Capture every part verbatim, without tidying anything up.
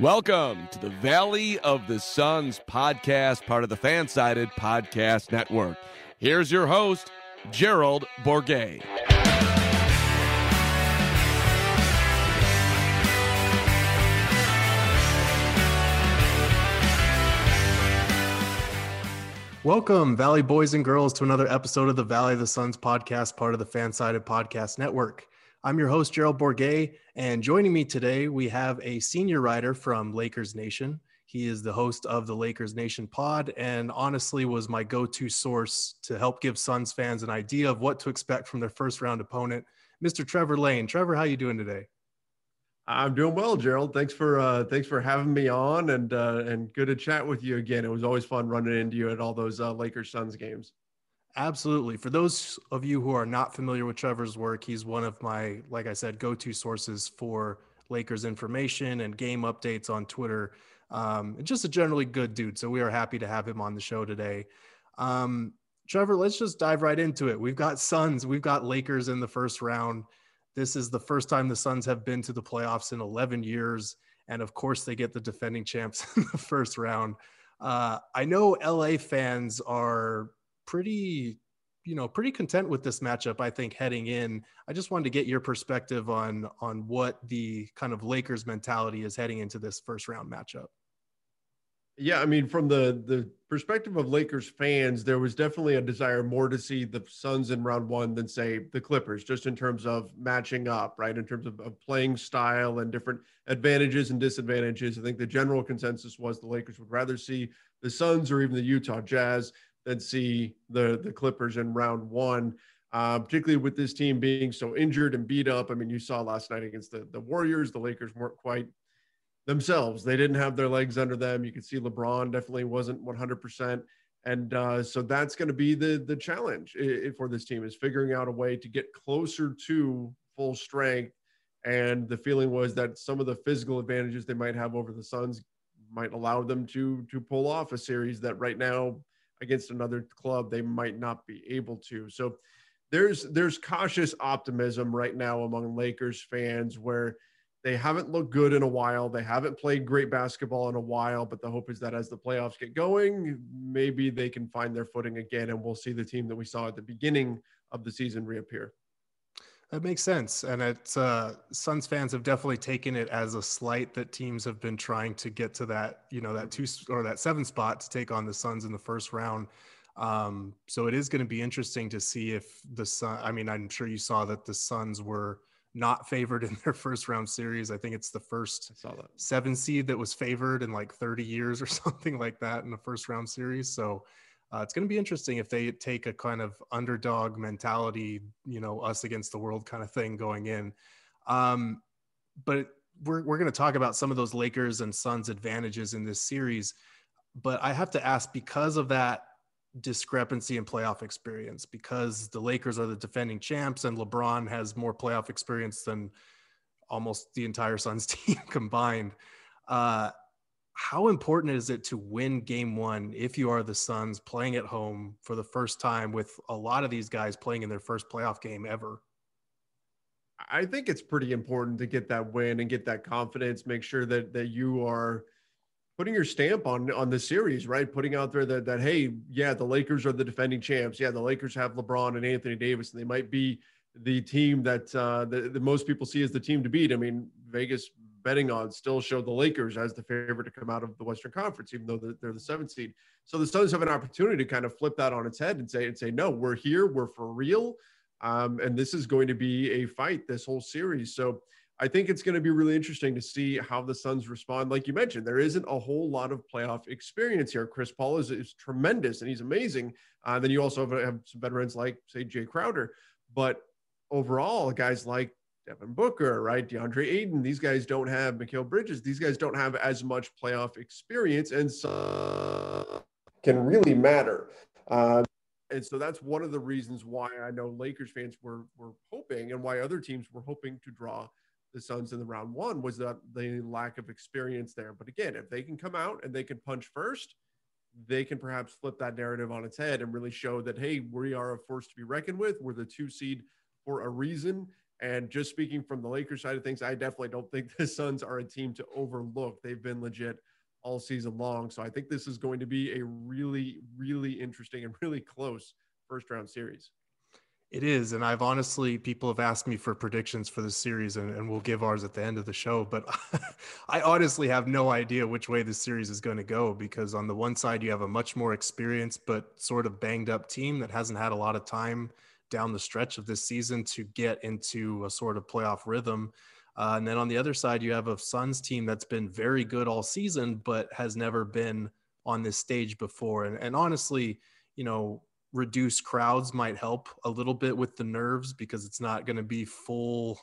Welcome to the Valley of the Suns podcast, part of the Fan Sided Podcast Network. Here's your host, Gerald Bourget. Welcome, Valley boys and girls, to another episode of the Valley of the Suns podcast, part of the Fan Sided Podcast Network. I'm your host, Gerald Bourget, and joining me today, we have a senior writer from Lakers Nation. He is the host of the Lakers Nation pod and honestly was my go-to source to help give Suns fans an idea of what to expect from their first-round opponent, Mister Trevor Lane. Trevor, how are you doing today? I'm doing well, Gerald. Thanks for uh, thanks for having me on, and, uh, and good to chat with you again. It was always fun running into you at all those uh, Lakers-Suns games. Absolutely. For those of you who are not familiar with Trevor's work, he's one of my, like I said, go-to sources for Lakers information and game updates on Twitter. Um, and just a generally good dude. So we are happy to have him on the show today. Um, Trevor, let's just dive right into it. We've got Suns. We've got Lakers in the first round. This is the first time the Suns have been to the playoffs in eleven years. And of course, they get the defending champs in the first round. Uh, I know L A fans are pretty, you know, pretty content with this matchup, I think, heading in. I just wanted to get your perspective on, on what the kind of Lakers mentality is heading into this first round matchup. Yeah. I mean, from the, the perspective of Lakers fans, there was definitely a desire more to see the Suns in round one than, say, the Clippers, just in terms of matching up, right? In terms of, of playing style and different advantages and disadvantages. I think the general consensus was the Lakers would rather see the Suns or even the Utah Jazz than see the, the Clippers in round one, uh, particularly with this team being so injured and beat up. I mean, you saw last night against the, the Warriors, the Lakers weren't quite themselves. They didn't have their legs under them. You could see LeBron definitely wasn't one hundred percent. And uh, so that's going to be the, the challenge for this team, is figuring out a way to get closer to full strength. And the feeling was that some of the physical advantages they might have over the Suns might allow them to, to pull off a series that right now, against another club, they might not be able to. So there's there's cautious optimism right now among Lakers fans, where they haven't looked good in a while. They haven't played great basketball in a while, but the hope is that as the playoffs get going, maybe they can find their footing again, and we'll see the team that we saw at the beginning of the season reappear. That makes sense. And it's uh, Suns fans have definitely taken it as a slight that teams have been trying to get to that, you know, that two or that seven spot to take on the Suns in the first round. Um, so it is going to be interesting to see if the Sun, I mean, I'm sure you saw that the Suns were not favored in their first round series. I think it's the first seven seed that was favored in like thirty years or something like that in the first round series. So Uh, it's going to be interesting if they take a kind of underdog mentality, you know, us against the world kind of thing going in. Um, but we're we're going to talk about some of those Lakers and Suns advantages in this series. But I have to ask, because of that discrepancy in playoff experience, because the Lakers are the defending champs and LeBron has more playoff experience than almost the entire Suns team combined, uh, how important is it to win game one if you are the Suns, playing at home for the first time with a lot of these guys playing in their first playoff game ever? I think it's pretty important to get that win and get that confidence, make sure that that you are putting your stamp on, on the series, right? Putting out there that, that, hey, yeah, the Lakers are the defending champs. Yeah, the Lakers have LeBron and Anthony Davis, and they might be the team that uh, the, the most people see as the team to beat. I mean, Vegas betting odds still show the Lakers as the favorite to come out of the Western Conference, even though they're the seventh seed. So the Suns have an opportunity to kind of flip that on its head and say, and say, no, we're here, we're for real. Um, and this is going to be a fight this whole series. So I think it's going to be really interesting to see how the Suns respond. Like you mentioned, there isn't a whole lot of playoff experience here. Chris Paul is, is tremendous and he's amazing. Uh, then you also have, have some veterans like, say, Jay Crowder, but overall guys like Devin Booker, right? DeAndre Ayton. These guys don't have Mikal Bridges. These guys don't have as much playoff experience, and so can really matter. Uh, and so that's one of the reasons why I know Lakers fans were were hoping, and why other teams were hoping to draw the Suns in the round one, was that the lack of experience there. But again, if they can come out and they can punch first, they can perhaps flip that narrative on its head and really show that, hey, we are a force to be reckoned with. We're the two seed for a reason. And just speaking from the Lakers side of things, I definitely don't think the Suns are a team to overlook. They've been legit all season long. So I think this is going to be a really, really interesting and really close first round series. It is. And I've honestly, people have asked me for predictions for this series, and, and we'll give ours at the end of the show. But I honestly have no idea which way this series is going to go, because on the one side, you have a much more experienced but sort of banged up team that hasn't had a lot of time down the stretch of this season to get into a sort of playoff rhythm. Uh, and then on the other side, you have a Suns team that's been very good all season, but has never been on this stage before. And, and honestly, you know, reduced crowds might help a little bit with the nerves, because it's not going to be full,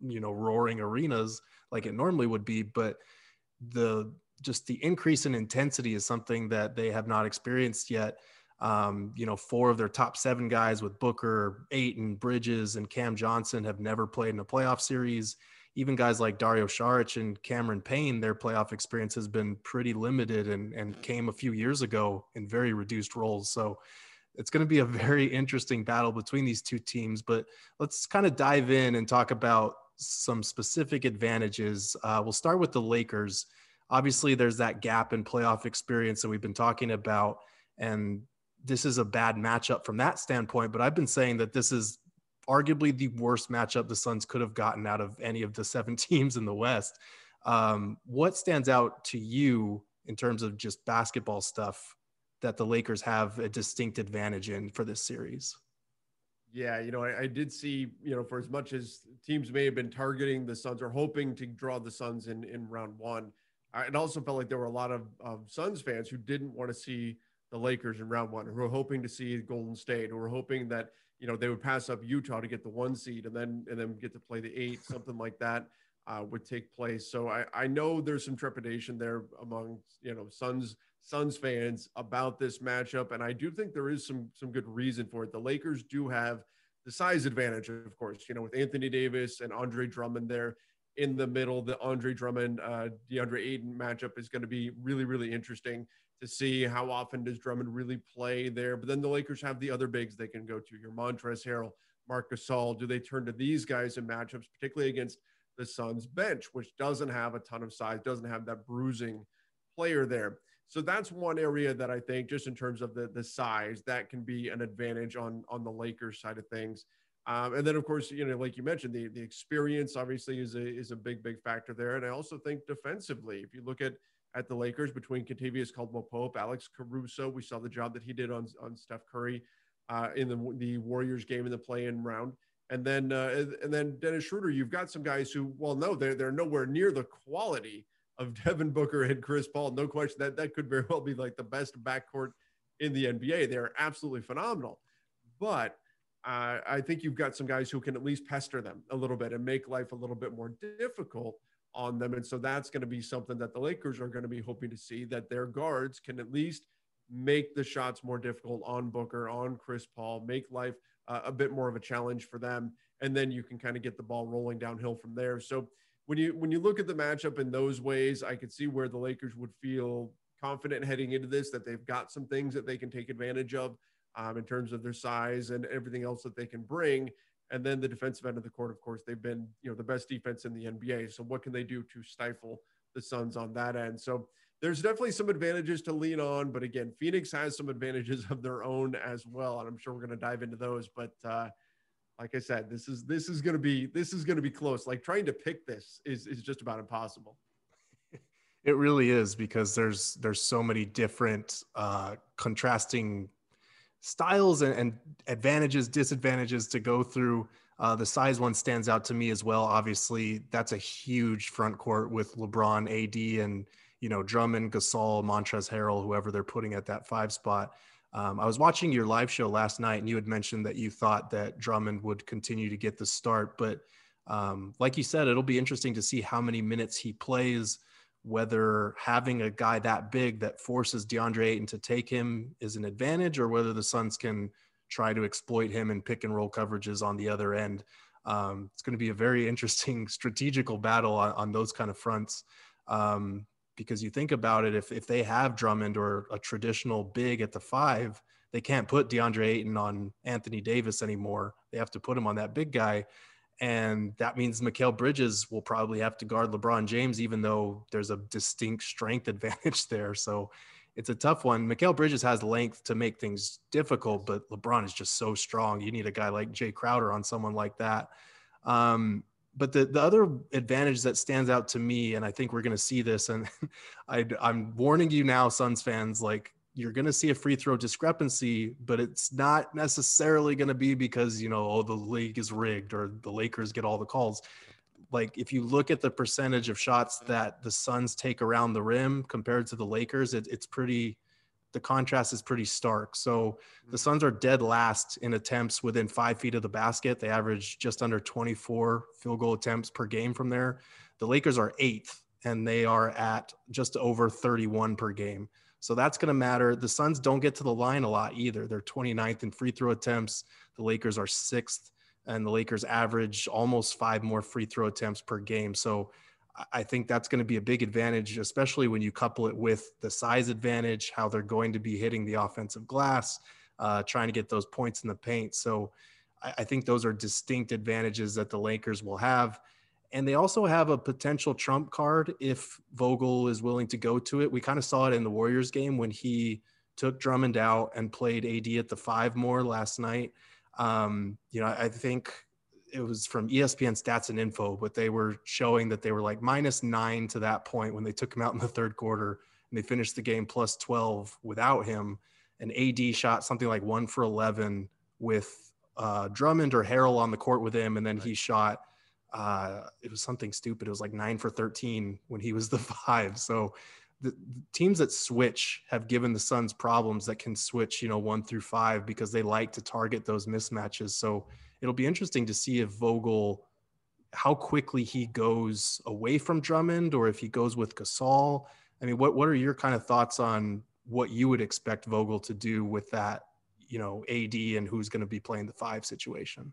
you know, roaring arenas like it normally would be. But the, just the increase in intensity is something that they have not experienced yet. Um, you know, four of their top seven guys with Booker, Ayton, Bridges, and Cam Johnson have never played in a playoff series. Even guys like Dario Saric and Cameron Payne, their playoff experience has been pretty limited and, and came a few years ago in very reduced roles. So it's going to be a very interesting battle between these two teams, but let's kind of dive in and talk about some specific advantages. Uh, we'll start with the Lakers. Obviously there's that gap in playoff experience that we've been talking about, and this is a bad matchup from that standpoint, but I've been saying that this is arguably the worst matchup the Suns could have gotten out of any of the seven teams in the West. Um, what stands out to you in terms of just basketball stuff that the Lakers have a distinct advantage in for this series? Yeah, you know, I, I did see, you know, for as much as teams may have been targeting the Suns or hoping to draw the Suns in, in round one, I, it also felt like there were a lot of, of Suns fans who didn't want to see the Lakers in round one, who were hoping to see Golden State, who were hoping that, you know, they would pass up Utah to get the one seed and then, and then get to play the eight, something like that uh, would take place. So I, I know there's some trepidation there among, you know, Suns, Suns fans about this matchup. And I do think there is some, some good reason for it. The Lakers do have the size advantage, of course, you know, with Anthony Davis and Andre Drummond there in the middle. The Andre Drummond, uh, DeAndre Ayton matchup is going to be really, really interesting to see how often does Drummond really play there. But then the Lakers have the other bigs they can go to, your Montrezl Harrell, Marcus Gasol. Do they turn to these guys in matchups, particularly against the Suns bench, which doesn't have a ton of size, doesn't have that bruising player there. So that's one area that I think, just in terms of the, the size, that can be an advantage on, on the Lakers side of things. Um, and then, of course, you know, like you mentioned, the, the experience obviously is a, is a big, big factor there. And I also think defensively, if you look at at the Lakers between Kentavious Caldwell-Pope, Alex Caruso, we saw the job that he did on, on Steph Curry uh, in the, the Warriors game in the play-in round. And then uh, and then Dennis Schroeder, you've got some guys who, well, no, they're, they're nowhere near the quality of Devin Booker and Chris Paul. No question that that could very well be like the best backcourt in the N B A. They're absolutely phenomenal. But uh, I think you've got some guys who can at least pester them a little bit and make life a little bit more difficult on them. And so that's going to be something that the Lakers are going to be hoping to see, that their guards can at least make the shots more difficult on Booker, on Chris Paul, make life uh, a bit more of a challenge for them. And then you can kind of get the ball rolling downhill from there. So when you, when you look at the matchup in those ways, I could see where the Lakers would feel confident heading into this, that they've got some things that they can take advantage of um, in terms of their size and everything else that they can bring. And then the defensive end of the court, of course, they've been, you know, the best defense in the N B A. So what can they do to stifle the Suns on that end? So there's definitely some advantages to lean on. But again, Phoenix has some advantages of their own as well, and I'm sure we're going to dive into those. But uh, like I said, this is this is going to be this is going to be close. Like, trying to pick this is is just about impossible. It really is, because there's there's so many different uh, contrasting styles and, and advantages, disadvantages to go through. Uh, the size one stands out to me as well. Obviously, that's a huge front court with LeBron, A D, and, you know, Drummond, Gasol, Montrezl Harrell, whoever they're putting at that five spot. Um, I was watching your live show last night, and you had mentioned that you thought that Drummond would continue to get the start. But um, like you said, it'll be interesting to see how many minutes he plays, whether having a guy that big that forces DeAndre Ayton to take him is an advantage, or whether the Suns can try to exploit him in pick and roll coverages on the other end. Um, it's going to be a very interesting strategical battle on, on those kind of fronts. Um, because you think about it, if, if they have Drummond or a traditional big at the five, they can't put DeAndre Ayton on Anthony Davis anymore. They have to put him on that big guy. And that means Mikal Bridges will probably have to guard LeBron James, even though there's a distinct strength advantage there. So it's a tough one. Mikal Bridges has length to make things difficult, but LeBron is just so strong. You need a guy like Jay Crowder on someone like that. Um, but the, the other advantage that stands out to me, and I think we're going to see this, and I, I'm warning you now, Suns fans, like, you're going to see a free throw discrepancy, but it's not necessarily going to be because, you know, oh, the league is rigged or the Lakers get all the calls. Like, if you look at the percentage of shots that the Suns take around the rim compared to the Lakers, it, it's pretty, the contrast is pretty stark. So the Suns are dead last in attempts within five feet of the basket. They average just under twenty-four field goal attempts per game from there. The Lakers are eighth, and they are at just over thirty-one per game. So that's going to matter. The Suns don't get to the line a lot either. They're twenty-ninth in free throw attempts. The Lakers are sixth, and the Lakers average almost five more free throw attempts per game. So I think that's going to be a big advantage, especially when you couple it with the size advantage, how they're going to be hitting the offensive glass, uh, trying to get those points in the paint. So I, I think those are distinct advantages that the Lakers will have. And they also have a potential trump card if Vogel is willing to go to it. We kind of saw it in the Warriors game when he took Drummond out and played A D at the five more last night. Um, you know, I think it was from E S P N Stats and Info, but they were showing that they were like minus nine to that point when they took him out in the third quarter, and they finished the game plus twelve without him. And A D shot something like one for eleven with uh, Drummond or Harrell on the court with him, and then he shot – Uh, it was something stupid. It was like nine for thirteen when he was the five. So the, the teams that switch have given the Suns problems that can switch, you know, one through five, because they like to target those mismatches. So it'll be interesting to see if Vogel, how quickly he goes away from Drummond, or if he goes with Gasol. I mean, what, what are your kind of thoughts on what you would expect Vogel to do with that, you know, A D and who's going to be playing the five situation?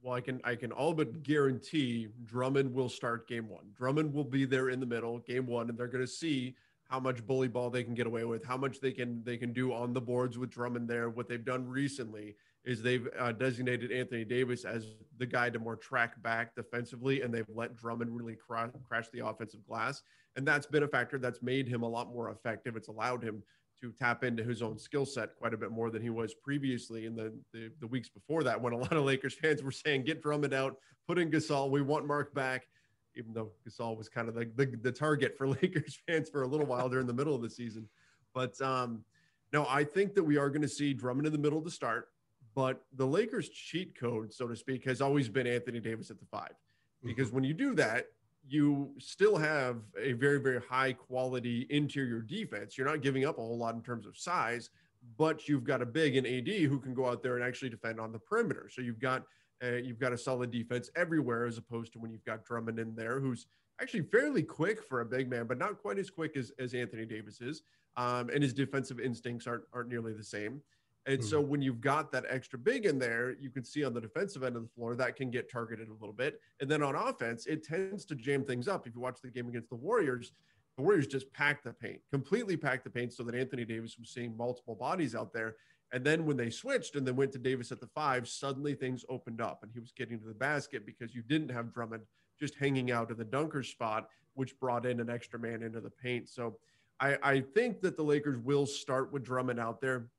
Well, I can I can all but guarantee Drummond will start game one. Drummond will be there in the middle, game one, and they're going to see how much bully ball they can get away with, how much they can they can do on the boards with Drummond there. What they've done recently is they've uh, designated Anthony Davis as the guy to more track back defensively, and they've let Drummond really cr- crash the offensive glass. And that's been a factor that's made him a lot more effective. It's allowed him to tap into his own skill set quite a bit more than he was previously in the, the the weeks before that, when a lot of Lakers fans were saying, get Drummond out, put in Gasol, we want Mark back, even though Gasol was kind of like the, the target for Lakers fans for a little while during the middle of the season. But um, no, I think that we are going to see Drummond in the middle to start, but the Lakers cheat code, so to speak, has always been Anthony Davis at the five, because mm-hmm. when you do that, you still have a very, very high quality interior defense. You're not giving up a whole lot in terms of size, but you've got a big in A D who can go out there and actually defend on the perimeter. So you've got uh, you've got a solid defense everywhere, as opposed to when you've got Drummond in there, who's actually fairly quick for a big man, but not quite as quick as, as Anthony Davis is. Um, and his defensive instincts aren't, aren't nearly the same. And so when you've got that extra big in there, you can see on the defensive end of the floor that can get targeted a little bit. And then on offense, it tends to jam things up. If you watch the game against the Warriors, the Warriors just packed the paint, completely packed the paint so that Anthony Davis was seeing multiple bodies out there. And then when they switched and then went to Davis at the five, suddenly things opened up and he was getting to the basket because you didn't have Drummond just hanging out in the dunker's spot, which brought in an extra man into the paint. So I, I think that the Lakers will start with Drummond out there.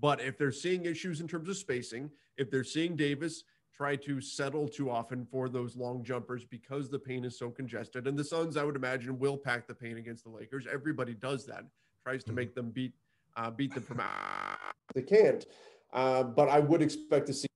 But if they're seeing issues in terms of spacing, if they're seeing Davis try to settle too often for those long jumpers because the paint is so congested, and the Suns, I would imagine, will pack the paint against the Lakers. Everybody does that, tries to make them beat uh, beat them from out. They can't. Uh, but I would expect to see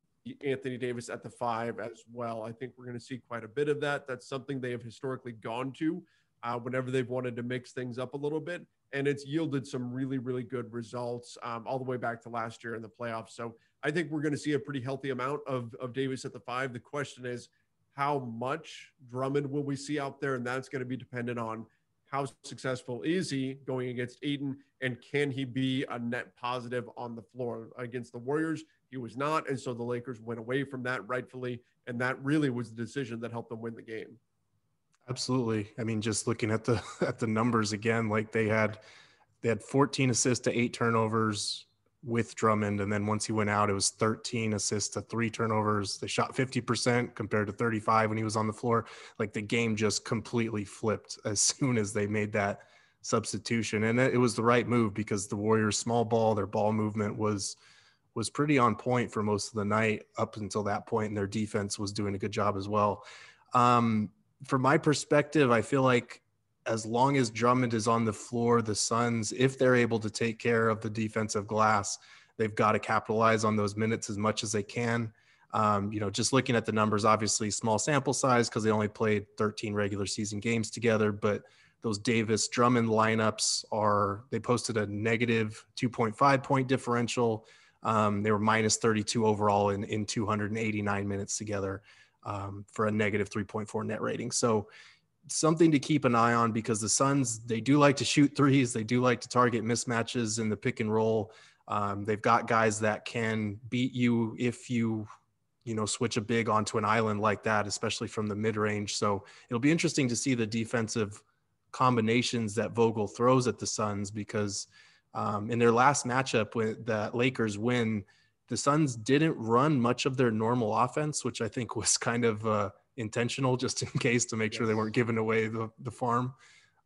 Anthony Davis at the five as well. I think we're going to see quite a bit of that. That's something they have historically gone to uh, whenever they've wanted to mix things up a little bit. And it's yielded some really, really good results um, all the way back to last year in the playoffs. So I think we're going to see a pretty healthy amount of, of Davis at the five. The question is, how much Drummond will we see out there? And that's going to be dependent on how successful is he going against Ayton, and can he be a net positive on the floor? Against the Warriors, he was not. And so the Lakers went away from that rightfully. And that really was the decision that helped them win the game. Absolutely. I mean, just looking at the at the numbers again, like they had they had fourteen assists to eight turnovers, with Drummond. And then once he went out, it was thirteen assists to three turnovers. They shot fifty percent compared to thirty-five when he was on the floor. Like, the game just completely flipped as soon as they made that substitution. And it was the right move because the Warriors' small ball, their ball movement was was pretty on point for most of the night up until that point, and their defense was doing a good job as well. Um, from my perspective, I feel like as long as Drummond is on the floor, the Suns, if they're able to take care of the defensive glass, they've got to capitalize on those minutes as much as they can. Um, you know, just looking at the numbers, obviously small sample size because they only played thirteen regular season games together, but those Davis Drummond lineups are, they posted a negative two point five point differential. Um, they were minus thirty-two overall in, in two hundred eighty-nine minutes together um, for a negative three point four net rating. So, something to keep an eye on because the Suns, they do like to shoot threes. They do like to target mismatches in the pick and roll. Um, they've got guys that can beat you if you, you know, switch a big onto an island like that, especially from the mid range. So it'll be interesting to see the defensive combinations that Vogel throws at the Suns because um, in their last matchup with the Lakers win, the Suns didn't run much of their normal offense, which I think was kind of uh intentional just in case to make yes. sure they weren't giving away the, the farm.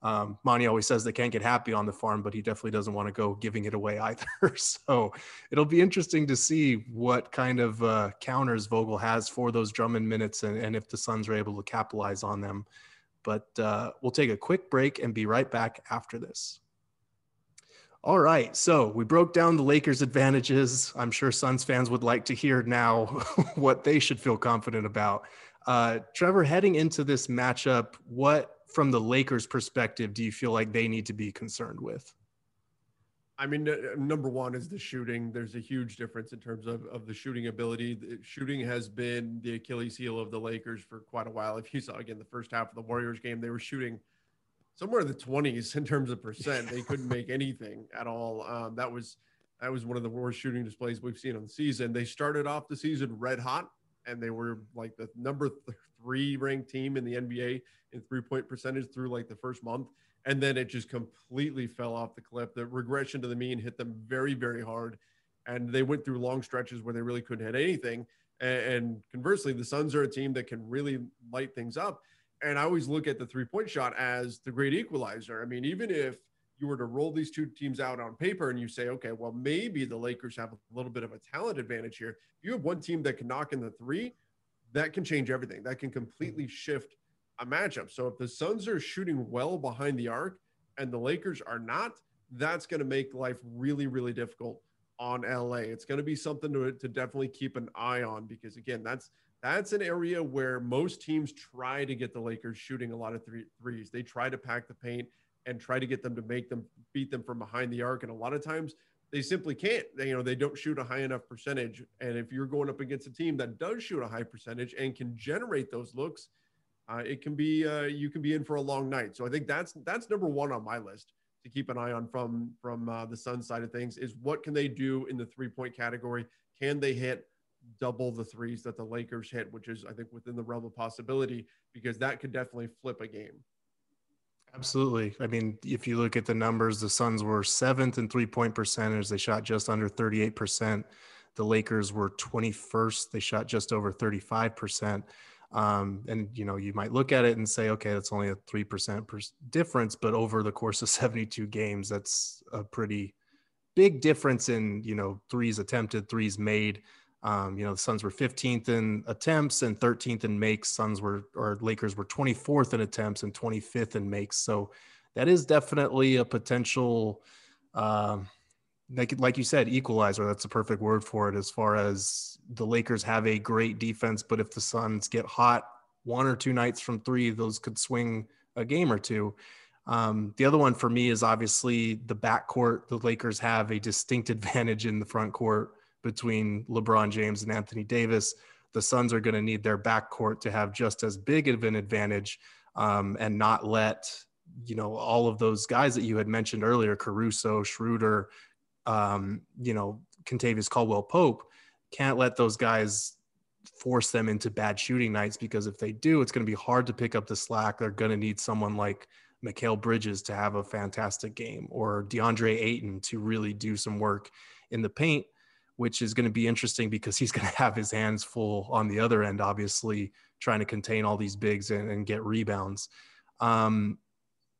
Um, Monty always says they can't get happy on the farm, but he definitely doesn't want to go giving it away either. So it'll be interesting to see what kind of uh, counters Vogel has for those Drummond minutes and, and if the Suns are able to capitalize on them. But uh, we'll take a quick break and be right back after this. All right, so we broke down the Lakers' advantages. I'm sure Suns fans would like to hear now what they should feel confident about. Uh, Trevor, heading into this matchup, what, from the Lakers' perspective, do you feel like they need to be concerned with? I mean, number one is the shooting. There's a huge difference in terms of, of the shooting ability. The shooting has been the Achilles heel of the Lakers for quite a while. If you saw, again, the first half of the Warriors game, they were shooting somewhere in the twenties in terms of percent. They couldn't make anything at all. Um, that was, that was one of the worst shooting displays we've seen on the season. They started off the season red hot, and they were like the number th- three ranked team in the N B A in three-point percentage through like the first month. And then it just completely fell off the cliff. The regression to the mean hit them very, very hard. And they went through long stretches where they really couldn't hit anything. And, and conversely, the Suns are a team that can really light things up. And I always look at the three-point shot as the great equalizer. I mean, even if you were to roll these two teams out on paper and you say, okay, well, maybe the Lakers have a little bit of a talent advantage here. If you have one team that can knock in the three, that can change everything. That can completely shift a matchup. So if the Suns are shooting well behind the arc and the Lakers are not, that's going to make life really, really difficult on L A. It's going to be something to, to definitely keep an eye on because, again, that's That's an area where most teams try to get the Lakers shooting a lot of three, threes. They try to pack the paint and try to get them to make them beat them from behind the arc. And a lot of times they simply can't. They, you know, they don't shoot a high enough percentage. And if you're going up against a team that does shoot a high percentage and can generate those looks, uh, it can be uh, you can be in for a long night. So I think that's that's number one on my list to keep an eye on from from uh, the Suns side of things is what can they do in the three point category? Can they hit double the threes that the Lakers hit, which is, I think, within the realm of possibility, because that could definitely flip a game. Absolutely. I mean, if you look at the numbers, the Suns were seventh in three-point percentage. They shot just under thirty-eight percent. The Lakers were twenty-first. They shot just over thirty-five percent. Um, and, you know, you might look at it and say, okay, that's only a three percent per- difference, but over the course of seventy-two games, that's a pretty big difference in, you know, threes attempted, threes made. Um, you know, the Suns were fifteenth in attempts and thirteenth in makes. Suns were, or Lakers were twenty-fourth in attempts and twenty-fifth in makes. So that is definitely a potential, um, like, like you said, equalizer. That's the perfect word for it as far as the Lakers have a great defense. But if the Suns get hot one or two nights from three, those could swing a game or two. Um, the other one for me is obviously the backcourt. The Lakers have a distinct advantage in the front court between LeBron James and Anthony Davis. The Suns are going to need their backcourt to have just as big of an advantage um, and not let, you know, all of those guys that you had mentioned earlier, Caruso, Schroeder, um, you know, Kentavious Caldwell-Pope, can't let those guys force them into bad shooting nights because if they do, it's going to be hard to pick up the slack. They're going to need someone like Mikal Bridges to have a fantastic game or DeAndre Ayton to really do some work in the paint, which is going to be interesting because he's going to have his hands full on the other end, obviously, trying to contain all these bigs and, and get rebounds. Um,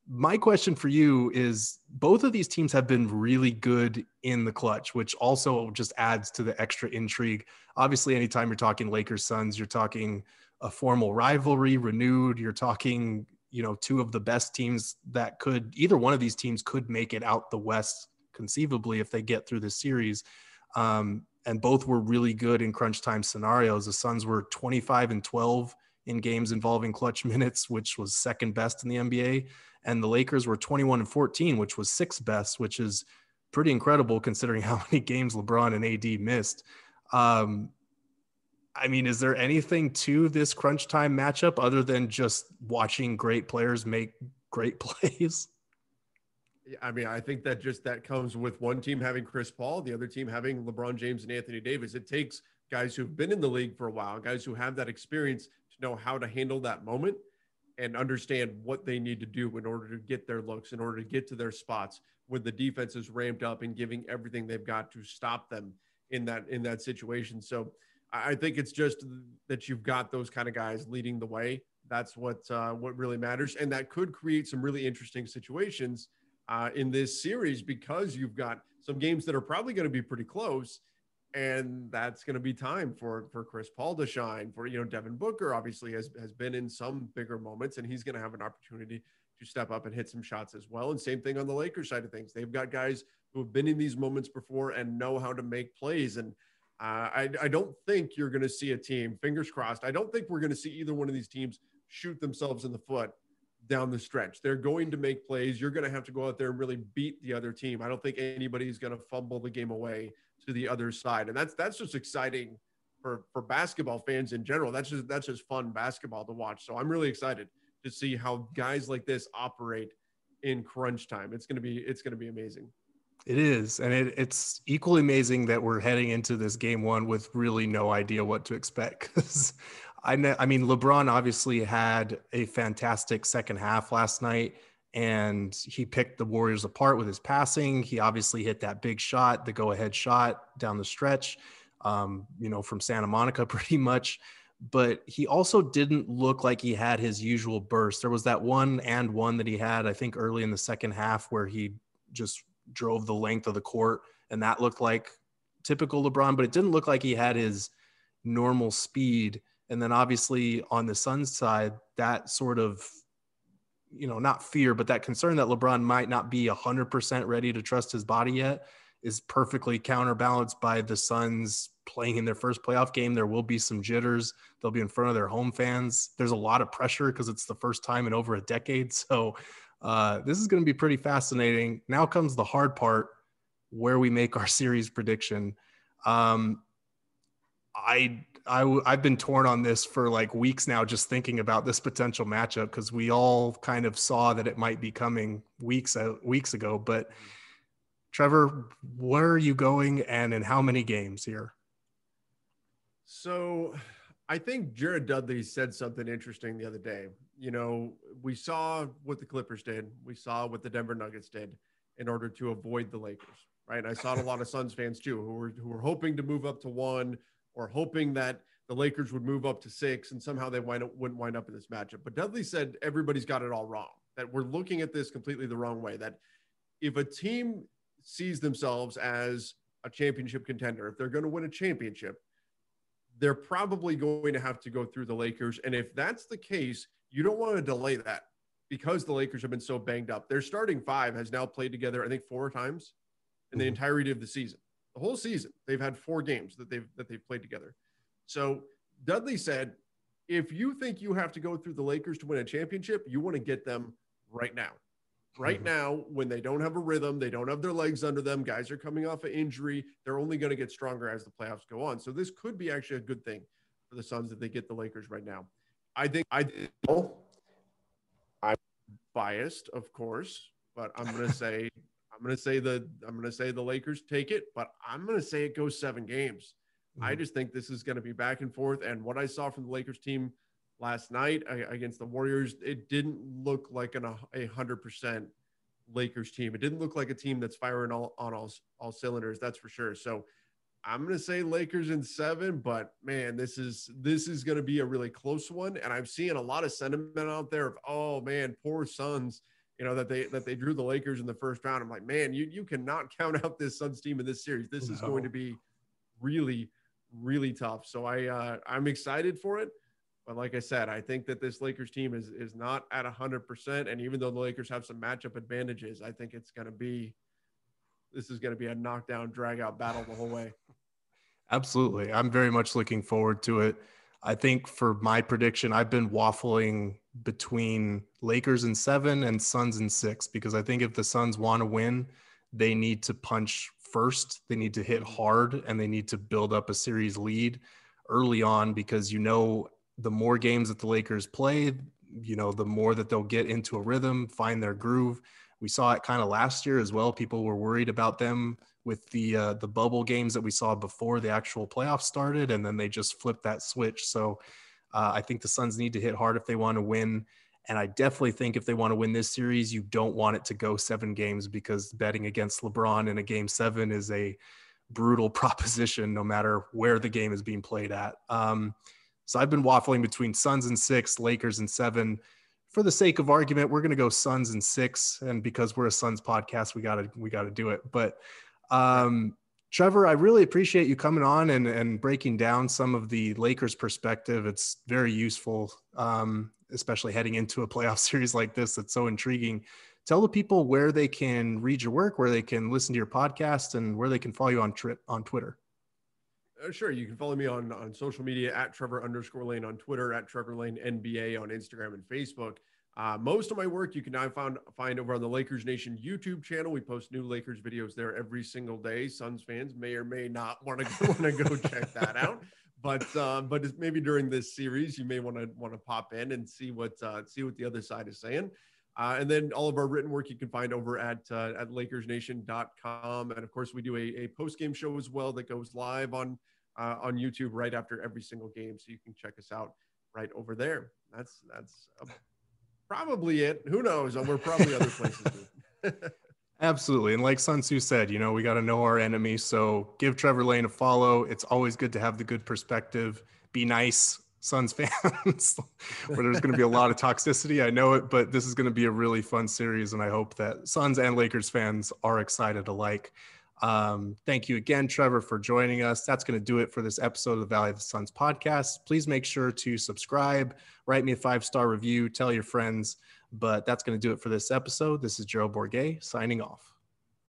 my question for you is both of these teams have been really good in the clutch, which also just adds to the extra intrigue. Obviously, anytime you're talking Lakers Suns, you're talking a formal rivalry renewed. You're talking, you know, two of the best teams that could, either one of these teams could make it out the West conceivably if they get through this series. Um, and both were really good in crunch time scenarios. The Suns were twenty-five and twelve in games involving clutch minutes, which was second best in the N B A. And the Lakers were twenty-one and fourteen, which was sixth best, which is pretty incredible considering how many games LeBron and A D missed. Um, I mean, is there anything to this crunch time matchup other than just watching great players make great plays? I mean, I think that just that comes with one team having Chris Paul, the other team having LeBron James and Anthony Davis. It takes guys who've been in the league for a while, guys who have that experience to know how to handle that moment and understand what they need to do in order to get their looks, in order to get to their spots when the defense is ramped up and giving everything they've got to stop them in that, in that situation. So I think it's just that you've got those kind of guys leading the way. That's what, uh, what really matters. And that could create some really interesting situations Uh, in this series, because you've got some games that are probably going to be pretty close, and that's going to be time for for Chris Paul to shine. For, you know, Devin Booker obviously has, has been in some bigger moments, and he's going to have an opportunity to step up and hit some shots as well. And same thing on the Lakers side of things. They've got guys who have been in these moments before and know how to make plays. And uh, I, I don't think you're going to see a team, fingers crossed, I don't think we're going to see either one of these teams shoot themselves in the foot down the stretch. They're going to make plays. You're going to have to go out there and really beat the other team. I don't think anybody's going to fumble the game away to the other side. And that's, that's just exciting for, for basketball fans in general. That's just, that's just fun basketball to watch. So I'm really excited to see how guys like this operate in crunch time. It's going to be, it's going to be amazing. It is. And it, it's equally amazing that we're heading into this game one with really no idea what to expect. 'Cause I know, I mean, LeBron obviously had a fantastic second half last night, and he picked the Warriors apart with his passing. He obviously hit that big shot, the go-ahead shot down the stretch, um, you know, from Santa Monica pretty much. But he also didn't look like he had his usual burst. There was that one and one that he had, I think, early in the second half where he just drove the length of the court, and that looked like typical LeBron, but it didn't look like he had his normal speed. And then obviously on the Suns side, that sort of, you know, not fear, but that concern that LeBron might not be one hundred percent ready to trust his body yet is perfectly counterbalanced by the Suns playing in their first playoff game. There will be some jitters. They'll be in front of their home fans. There's a lot of pressure because it's the first time in over a decade. So uh, this is going to be pretty fascinating. Now comes the hard part where we make our series prediction. Um, I I w- I've been torn on this for like weeks now, just thinking about this potential matchup, because we all kind of saw that it might be coming weeks uh, weeks ago. But Trevor, where are you going, and in how many games here? So I think Jared Dudley said something interesting the other day. You know, we saw what the Clippers did. We saw what the Denver Nuggets did in order to avoid the Lakers, right? And I saw a lot of Suns fans too, who were who were hoping to move up to one, or hoping that the Lakers would move up to six and somehow they wind up, wouldn't wind up in this matchup. But Dudley said everybody's got it all wrong, that we're looking at this completely the wrong way, that if a team sees themselves as a championship contender, if they're going to win a championship, they're probably going to have to go through the Lakers. And if that's the case, you don't want to delay that because the Lakers have been so banged up. Their starting five has now played together, I think, four times in the entirety of the season. The whole season, they've had four games that they've that they've played together. So Dudley said, if you think you have to go through the Lakers to win a championship, you want to get them right now. Right mm-hmm. now, when they don't have a rhythm, they don't have their legs under them, guys are coming off an injury, they're only going to get stronger as the playoffs go on. So this could be actually a good thing for the Suns that they get the Lakers right now. I think I, I'm biased, of course, but I'm going to say – I'm going to say the, I'm going to say the Lakers take it, but I'm going to say it goes seven games. Mm-hmm. I just think this is going to be back and forth. And what I saw from the Lakers team last night against the Warriors, it didn't look like an a hundred percent Lakers team. It didn't look like a team that's firing all on all, all cylinders. That's for sure. So I'm going to say Lakers in seven, but man, this is, this is going to be a really close one. And I've seen a lot of sentiment out there of, oh man, poor Suns, you know, that they, that they drew the Lakers in the first round. I'm like, man, you, you cannot count out this Suns team in this series. This no. is going to be really, really tough. So I, uh, I'm excited for it. But like I said, I think that this Lakers team is, is not at a hundred percent. And even though the Lakers have some matchup advantages, I think it's going to be, this is going to be a knockdown, drag out battle the whole way. Absolutely. I'm very much looking forward to it. I think for my prediction, I've been waffling between Lakers in seven and Suns in six, because I think if the Suns want to win, they need to punch first. They need to hit hard, and they need to build up a series lead early on, because, you know, the more games that the Lakers play, you know, the more that they'll get into a rhythm, find their groove. We saw it kind of last year as well. People were worried about them with the uh, the bubble games that we saw before the actual playoffs started, and then they just flipped that switch. So uh, I think the Suns need to hit hard if they want to win. And I definitely think if they want to win this series, you don't want it to go seven games, because betting against LeBron in a game seven is a brutal proposition, no matter where the game is being played at. Um, So I've been waffling between Suns and six, Lakers and seven. For the sake of argument, we're going to go Suns and six. And because we're a Suns podcast, we got to, we got to do it. But um, Trevor, I really appreciate you coming on and, and breaking down some of the Lakers perspective. It's very useful, um, especially heading into a playoff series like this. That's so intriguing. Tell the people where they can read your work, where they can listen to your podcast, and where they can follow you on tri- on Twitter. Sure. You can follow me on, on social media at Trevor underscore Lane on Twitter, at Trevor Lane N B A on Instagram and Facebook. Uh, most of my work you can now find, find over on the Lakers Nation YouTube channel. We post new Lakers videos there every single day. Suns fans may or may not want to want to go check that out, but uh, but it's maybe during this series you may want to want to pop in and see what uh, see what the other side is saying. Uh, and then all of our written work you can find over at uh, at Lakers Nation dot com. And of course, we do a, a post game show as well that goes live on. Uh, on YouTube right after every single game. So you can check us out right over there. That's, that's uh, probably it. Who knows? We're probably other places. Absolutely. And like Sun Tzu said, you know, we got to know our enemy. So give Trevor Lane a follow. It's always good to have the good perspective. Be nice, Suns fans, where there's going to be a lot of toxicity. I know it, but this is going to be a really fun series. And I hope that Suns and Lakers fans are excited alike. Um, thank you again, Trevor, for joining us. That's going to do it for this episode of the Valley of the Suns podcast. Please make sure to subscribe, write me a five-star review, tell your friends, but that's going to do it for this episode. This is Gerald Bourget signing off.